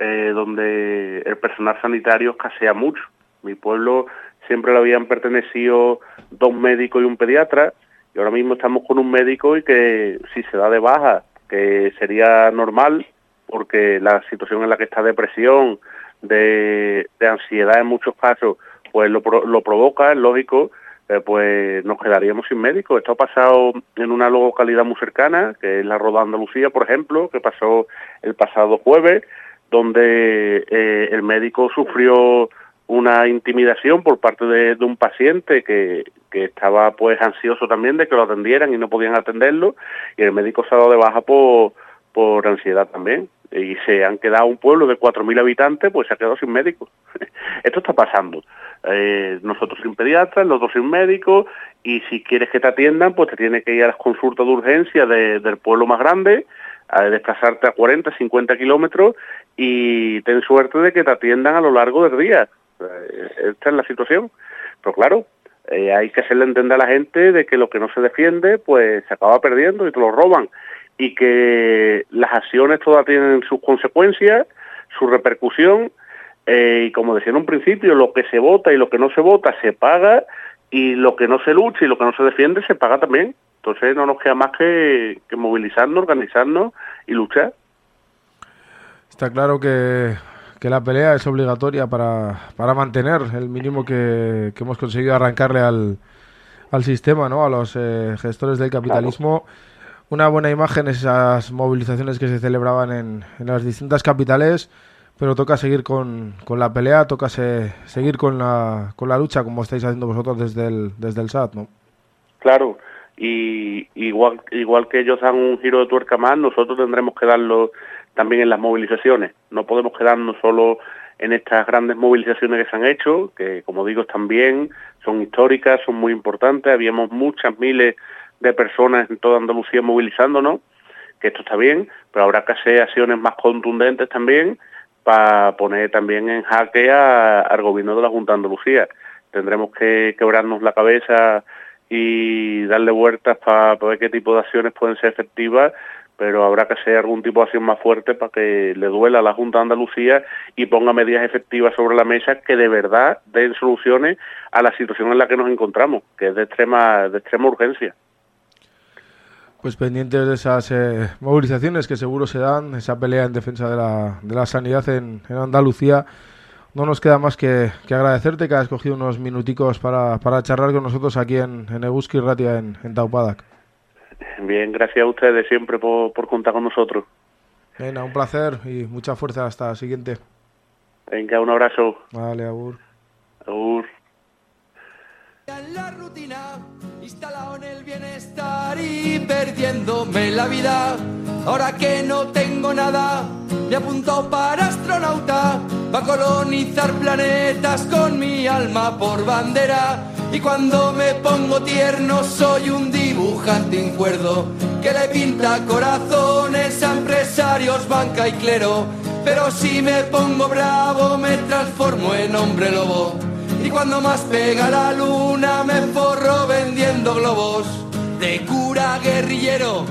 eh, donde el personal sanitario escasea mucho. Mi pueblo siempre le habían pertenecido dos médicos y un pediatra, y ahora mismo estamos con un médico y que si se da de baja, que sería normal, porque la situación en la que está depresión, de, de ansiedad en muchos casos, pues lo, lo provoca, es lógico, eh, pues nos quedaríamos sin médicos. Esto ha pasado en una localidad muy cercana, que es la Roda Andalucía, por ejemplo, que pasó el pasado jueves, donde eh, el médico sufrió una intimidación por parte de, de un paciente que, que estaba pues ansioso también de que lo atendieran y no podían atenderlo, y el médico se ha dado de baja por, por ansiedad también, y se han quedado un pueblo de cuatro mil habitantes, pues se ha quedado sin médicos. Esto está pasando, eh, nosotros sin pediatras, los dos sin médicos, y si quieres que te atiendan, pues te tienes que ir a las consultas de urgencia de, del pueblo más grande, a desplazarte a cuarenta, cincuenta kilómetros, y ten suerte de que te atiendan a lo largo del día. Esta es la situación, pero claro, eh, hay que hacerle entender a la gente de que lo que no se defiende pues se acaba perdiendo y te lo roban, y que las acciones todas tienen sus consecuencias, su repercusión, eh, y como decía en un principio, lo que se vota y lo que no se vota se paga, y lo que no se lucha y lo que no se defiende se paga también. Entonces no nos queda más que, que movilizarnos, organizarnos y luchar. Está claro que que la pelea es obligatoria para, para mantener el mínimo que, que hemos conseguido arrancarle al, al sistema, ¿no? A los eh, gestores del capitalismo. Claro. Una buena imagen esas movilizaciones que se celebraban en, en las distintas capitales, pero toca seguir con, con la pelea, toca se, seguir con la, con la lucha, como estáis haciendo vosotros desde el, desde el S A T, ¿no? Claro, y igual, igual que ellos dan un giro de tuerca más, nosotros tendremos que darlo también en las movilizaciones. No podemos quedarnos solo en estas grandes movilizaciones que se han hecho, que como digo también son históricas, son muy importantes, habíamos muchas miles de personas en toda Andalucía movilizándonos, que esto está bien, pero habrá que hacer acciones más contundentes también para poner también en jaque a, al gobierno de la Junta de Andalucía. Tendremos que quebrarnos la cabeza y darle vueltas para pa ver qué tipo de acciones pueden ser efectivas, pero habrá que hacer algún tipo de acción más fuerte para que le duela a la Junta de Andalucía y ponga medidas efectivas sobre la mesa que de verdad den soluciones a la situación en la que nos encontramos, que es de extrema, de extrema urgencia. Pues pendientes de esas eh, movilizaciones que seguro se dan, esa pelea en defensa de la, de la sanidad en, en Andalucía, no nos queda más que, que agradecerte que has cogido unos minuticos para, para charlar con nosotros aquí en, en Euski Irratia, en, en Taupadac. Bien, gracias a ustedes siempre por, por contar con nosotros. Venga, un placer y mucha fuerza. Hasta la siguiente. Venga, un abrazo. Vale, agur. Agur. En la rutina, instalado en el bienestar y perdiéndome la vida. Ahora que no tengo nada, me apunto para astronauta, para colonizar planetas con mi alma por bandera. Y cuando me pongo tierno soy un dibujante incuerdo que le pinta corazones a empresarios, banca y clero. Pero si me pongo bravo me transformo en hombre lobo. Y cuando más pega la luna me forro vendiendo globos. De cura a guerrillero,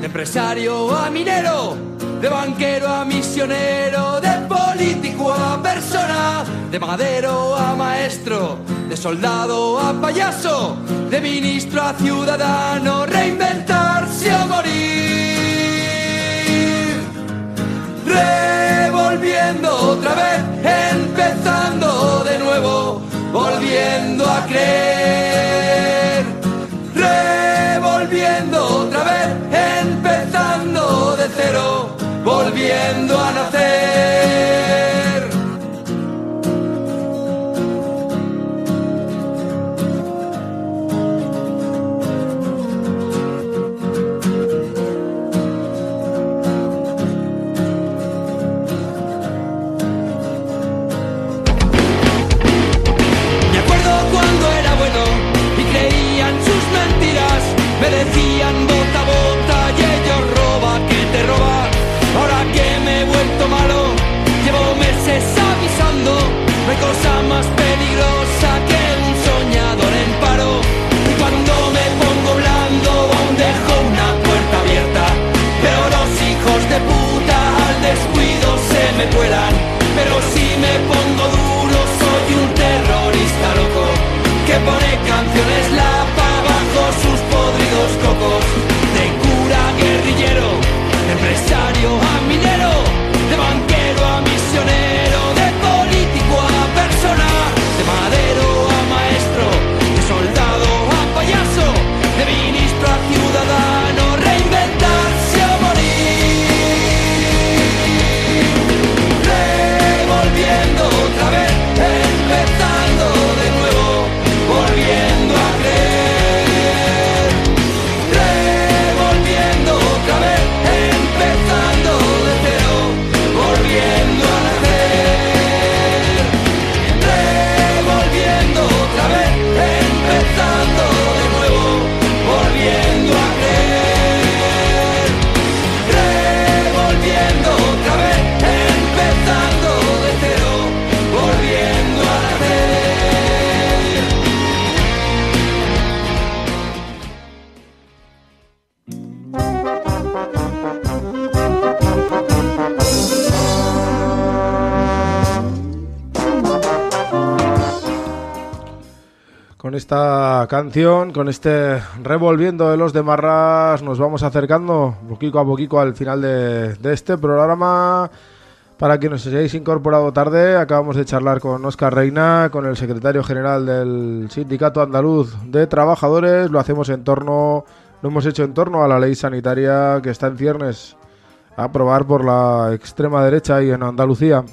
de empresario a minero, de banquero a misionero, de político a persona, de magadero a maestro, de soldado a payaso, de ministro a ciudadano, reinventarse o morir. Revolviendo otra vez, empezando de nuevo, volviendo a creer. Revolviendo otra vez, empezando de cero, volviendo a nacer. Me acuerdo cuando era con esta canción, con este revolviendo de los Demarras, nos vamos acercando poquito a poquito al final de, de este programa. Para que nos hayáis incorporado tarde, acabamos de charlar con Oscar Reina, con el secretario general del Sindicato Andaluz de Trabajadores. Lo hacemos en torno, lo hemos hecho en torno a la ley sanitaria que está en ciernes a aprobar por la extrema derecha y en Andalucía.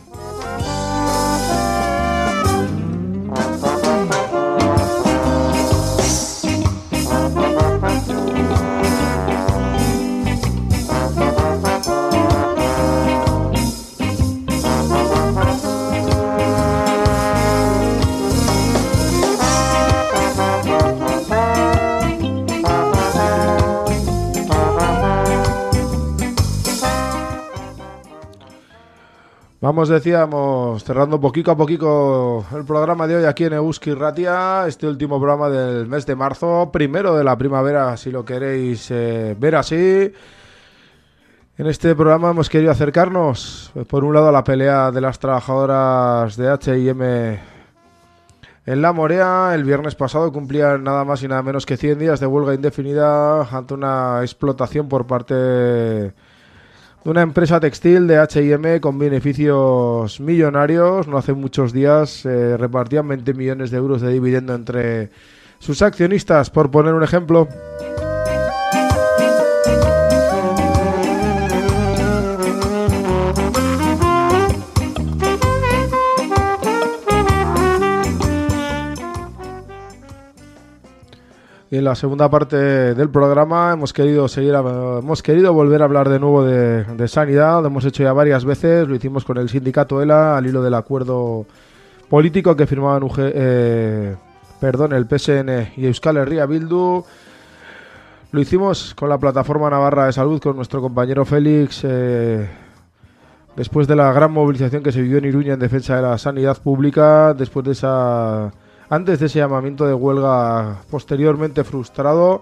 Vamos, decíamos, cerrando poquito a poquito el programa de hoy aquí en Euski Irratia, este último programa del mes de marzo, primero de la primavera, si lo queréis eh, ver así. En este programa hemos querido acercarnos, pues, por un lado, a la pelea de las trabajadoras de H y M en La Morea. El viernes pasado cumplían nada más y nada menos que cien días de huelga indefinida ante una explotación por parte de una empresa textil de H y M con beneficios millonarios. No hace muchos días eh, repartían veinte millones de euros de dividendo entre sus accionistas, por poner un ejemplo. Y en la segunda parte del programa hemos querido seguir, hemos querido volver a hablar de nuevo de, de sanidad. Lo hemos hecho ya varias veces, lo hicimos con el sindicato ELA al hilo del acuerdo político que firmaban U G, eh, perdón, el P S N y Euskal Herria Bildu. Lo hicimos con la plataforma Navarra de Salud, con nuestro compañero Félix, eh, después de la gran movilización que se vivió en Iruña en defensa de la sanidad pública, después de esa... antes de ese llamamiento de huelga posteriormente frustrado.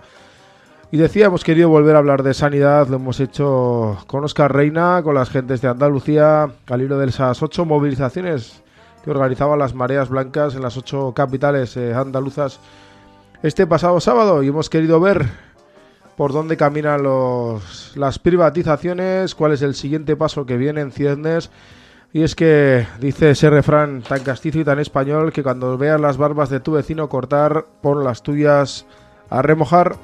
Y decía, hemos querido volver a hablar de sanidad, lo hemos hecho con Óscar Reina, con las gentes de Andalucía, al hilo de esas ocho movilizaciones que organizaban las mareas blancas en las ocho capitales eh, andaluzas este pasado sábado. Y hemos querido ver por dónde caminan los, las privatizaciones, cuál es el siguiente paso que viene en ciernes. Y es que dice ese refrán tan castizo y tan español que cuando veas las barbas de tu vecino cortar, pon las tuyas a remojar.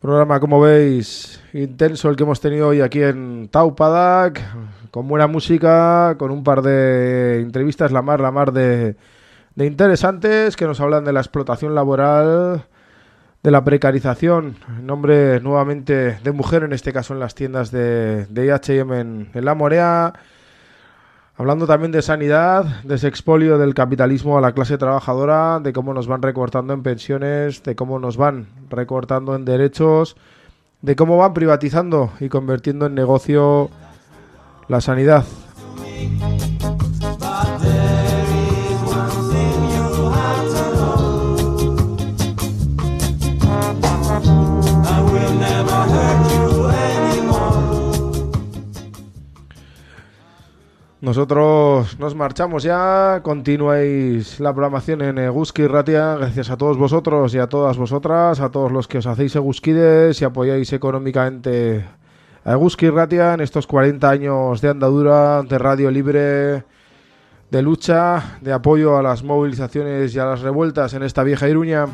Programa, como veis, intenso el que hemos tenido hoy aquí en Taupadac, con buena música, con un par de entrevistas la mar, la mar de, de interesantes, que nos hablan de la explotación laboral, de la precarización, en nombre nuevamente de mujer, en este caso en las tiendas de, de H y M en, en La Morea. Hablando también de sanidad, de ese expolio del capitalismo a la clase trabajadora, de cómo nos van recortando en pensiones, de cómo nos van recortando en derechos, de cómo van privatizando y convirtiendo en negocio la sanidad. Nosotros nos marchamos ya, continuáis la programación en Euski Irratia, gracias a todos vosotros y a todas vosotras, a todos los que os hacéis euskides y apoyáis económicamente a Euski Irratia en estos cuarenta años de andadura, de radio libre, de lucha, de apoyo a las movilizaciones y a las revueltas en esta vieja Iruña.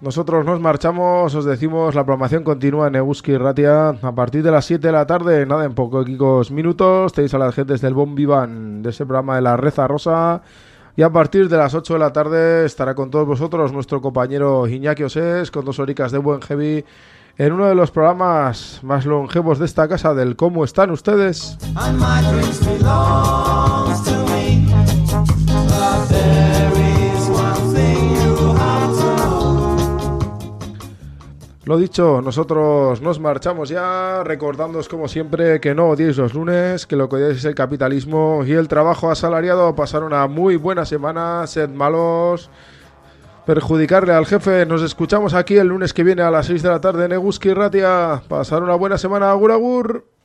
Nosotros nos marchamos, os decimos, la programación continúa en Euski Irratia a partir de las siete de la tarde, nada, en poquitos minutos, tenéis a las gentes del Bombivan, de ese programa de la Reza Rosa, y a partir de las ocho de la tarde estará con todos vosotros nuestro compañero Iñaki Oses, con dos horicas de buen heavy, en uno de los programas más longevos de esta casa, del ¿Cómo están ustedes? Lo dicho, nosotros nos marchamos ya, recordándoos como siempre que no odiéis los lunes, que lo que odiáis es el capitalismo y el trabajo asalariado. Pasar una muy buena semana, sed malos, perjudicarle al jefe. Nos escuchamos aquí el lunes que viene a las seis de la tarde en Euski Irratia. Pasar una buena semana, agur agur.